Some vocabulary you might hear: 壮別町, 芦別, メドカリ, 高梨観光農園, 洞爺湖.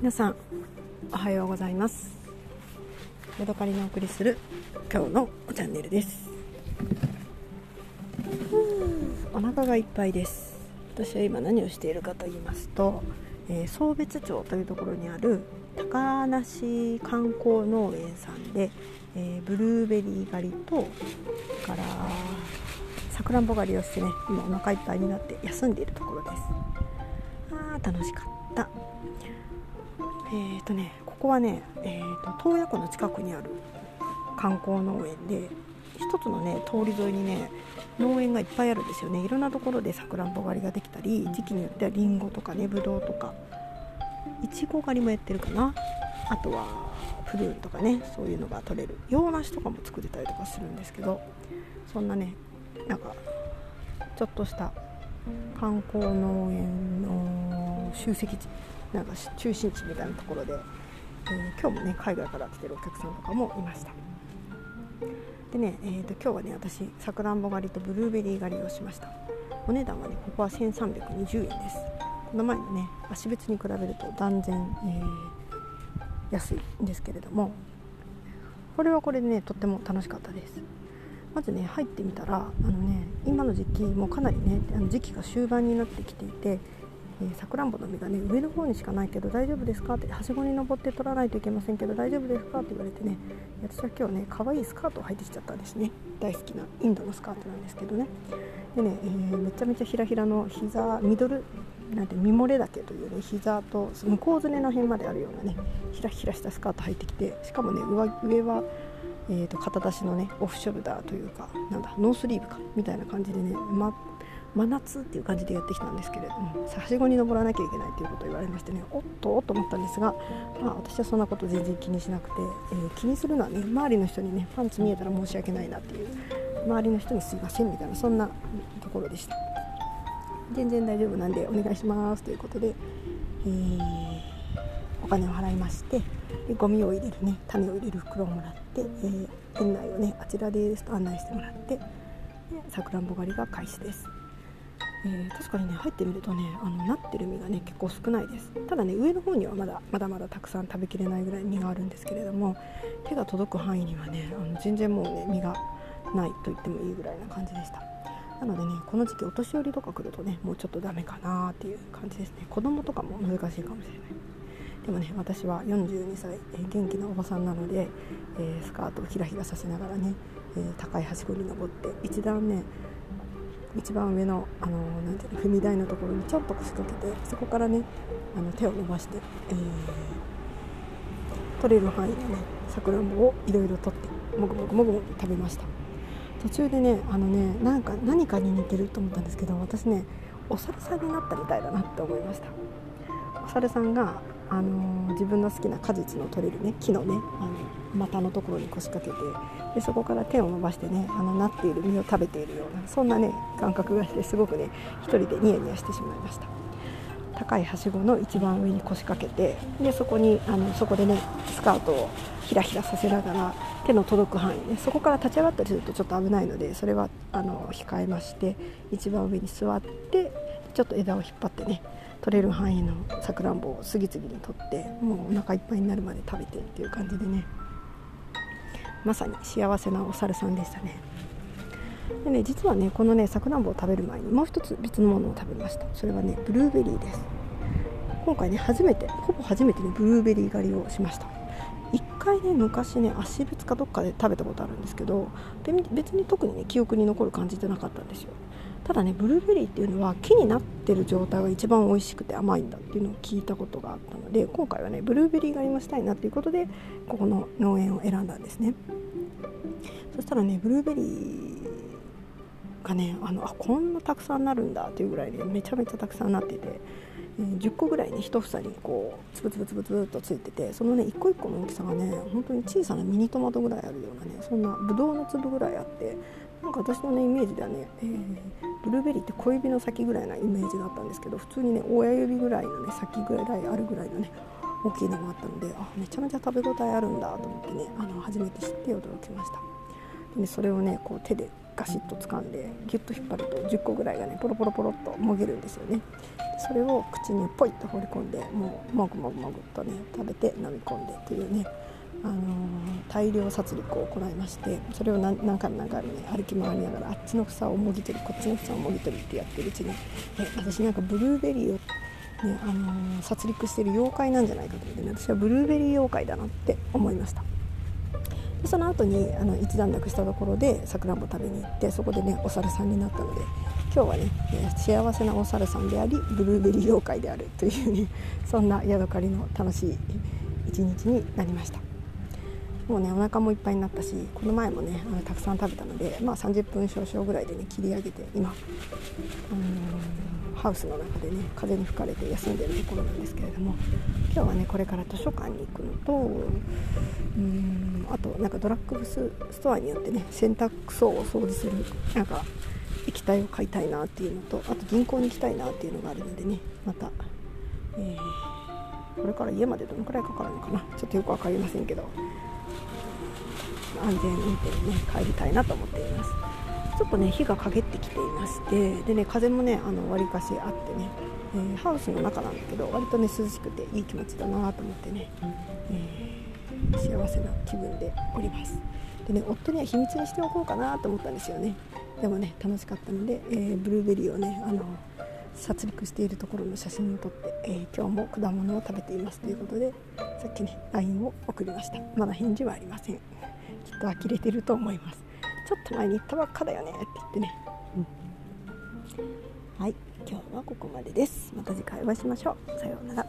皆さんおはようございます。メドカリのお送りする今日のチャンネルです。お腹がいっぱいです。私は今何をしているかと言いますと、壮別町というところにある高梨観光農園さんで、ブルーベリー狩りとからさくらんぼ狩りをしてね、今お腹いっぱいになって休んでいるところです。楽しかった。ここはね、洞爺湖の近くにある観光農園で、一つのね通り沿いにね農園がいっぱいあるんですよね。いろんなところでさくらんぼ狩りができたり、時期によってはリンゴとかね、ぶどうとかいちご狩りもやってるかな。あとはプルーンとかね、そういうのが取れる洋梨とかも作れたりとかするんですけど、そんなねなんかちょっとした観光農園の集積地、なんか中心地みたいなところで、今日もね海外から来てるお客さんとかもいました。でね、今日はね私さくらんぼ狩りとブルーベリー狩りをしました。お値段はねここは1320円です。この前のね芦別に比べると断然、安いんですけれども、これはこれでねとっても楽しかったです。まずね入ってみたら今の時期もかなりね時期が終盤になってきていて、さくらんぼの実がね上の方にしかないけど大丈夫ですかって、はしごに登って取らないといけませんけど大丈夫ですかって言われてね、私は今日ね可愛いスカートを履いてきちゃったんですね。大好きなインドのスカートなんですけどね。でね、めちゃめちゃひらひらの膝ミドルなんて身漏れだけというね、膝と向こうずねの辺まであるようなねひらひらしたスカート履いてきて、しかもね上は肩出しのねオフショルダーというかノースリーブかみたいな感じでね、真夏っていう感じでやってきたんですけれども、はしごに登らなきゃいけないということを言われましてね、おっとと思ったんですが、私はそんなこと全然気にしなくて、気にするのはね周りの人にねパンツ見えたら申し訳ないなっていう、周りの人にすいませんみたいな、そんなところでした。全然大丈夫なんでお願いしますということで、お金を払いまして、ゴミを入れるね種を入れる袋をもらって、園内をねあちらですと案内してもらって、さくらんぼ狩りが開始です。確かにね入ってみるとねなってる実がね結構少ないです。ただね上の方にはまだたくさん食べきれないぐらい実があるんですけれども、手が届く範囲にはね全然もうね実がないと言ってもいいぐらいな感じでした。なのでねこの時期お年寄りとか来るとねもうちょっとダメかなっていう感じですね。子供とかも難しいかもしれない。でもね私は42歳、元気なおばさんなので、スカートをひらひらさせながらね、高いはしごに登って一段ね一番上の、踏み台のところにちょっと腰掛けて、そこからね手を伸ばして、取れる範囲でねさくらんぼをいろいろ取ってもぐもぐもぐもぐ食べました。途中でね何かに似てると思ったんですけど、私ねお猿さんになったみたいだなって思いました。お猿さんが、自分の好きな果実の取れるね木のね股のところに腰掛けて、でそこから手を伸ばしてねなっている実を食べているような、そんなね感覚がして、すごくね一人でニヤニヤしてしまいました。高いはしごの一番上に腰掛けて、でそこでねスカートをひらひらさせながら手の届く範囲ね、そこから立ち上がったりするとちょっと危ないので、それは控えまして、一番上に座ってちょっと枝を引っ張ってね取れる範囲のさくらんぼを次々に取って、もうお腹いっぱいになるまで食べてっていう感じでね、まさに幸せなお猿さんでしたね。でね実はねこのねさくらんぼを食べる前にもう一つ別のものを食べました。それはねブルーベリーです。今回ねほぼ初めてねブルーベリー狩りをしました。一回ね昔ね芦別かどっかで食べたことあるんですけど、別に特にね記憶に残る感じじゃなかったんですよ。ただねブルーベリーっていうのは木になってる状態が一番美味しくて甘いんだっていうのを聞いたことがあったので、今回はねブルーベリー狩りもしたいなっていうことでここの農園を選んだんですね。そしたらねブルーベリーがねこんなたくさんなるんだっていうぐらいねめちゃめちゃたくさんなってて、10個ぐらいね一房にこうつぶつぶつぶつぶっとついてて、そのね一個一個の大きさがね本当に小さなミニトマトぐらいあるようなね、そんなぶどうの粒ぐらいあって、なんか私のねイメージではね、ブルーベリーって小指の先ぐらいなイメージだったんですけど、普通にね親指ぐらいのね先ぐらいあるぐらいのね大きいのもあったので、めちゃめちゃ食べ応えあるんだと思ってね初めて知って驚きました。でそれをねこう手でガシッと掴んでギュッと引っ張ると10個ぐらいがねポロポロポロっともげるんですよね。それを口にポイッと放り込んでもうもぐもぐもぐっとね食べて飲み込んでというね、大量殺戮を行いまして、それを何回も、ね、歩き回りながらあっちの草をもぎ取りこっちの草をもぎ取りってやってるうちに、私なんかブルーベリーを、ね、殺戮してる妖怪なんじゃないかと思って、ね、私はブルーベリー妖怪だなって思いました。でその後に一段落したところでさくらんぼ食べに行って、そこでねお猿さんになったので、今日はね幸せなお猿さんでありブルーベリー妖怪であるというね、そんなヤドカリの楽しい一日になりました。もうねお腹もいっぱいになったし、この前もねたくさん食べたので、まあ、30分少々ぐらいでね切り上げて、今ハウスの中でね風に吹かれて休んでるところなんですけれども、今日はねこれから図書館に行くのと、あとなんかドラッグストアによってね洗濯槽を掃除するなんか液体を買いたいなっていうのと、あと銀行に行きたいなっていうのがあるのでね、また、これから家までどのくらいかかるのかな、ちょっとよくわかりませんけど、安全運転に、ね、帰りたいなと思っています。ちょっとね日が陰ってきていまして、でね風もねわりかしあってね、ハウスの中なんだけど割とね涼しくていい気持ちだなと思ってね、幸せな気分でおります。でね夫には秘密にしておこうかなと思ったんですよね。でもね楽しかったので、ブルーベリーをね殺戮しているところの写真を撮って、今日も果物を食べていますということで、さっきね LINE を送りました。まだ返事はありません。きっと呆れてると思います。ちょっと前に行ったばっかだよねって言ってね、はい、今日はここまでです。また次回お会いしましょう。さようなら。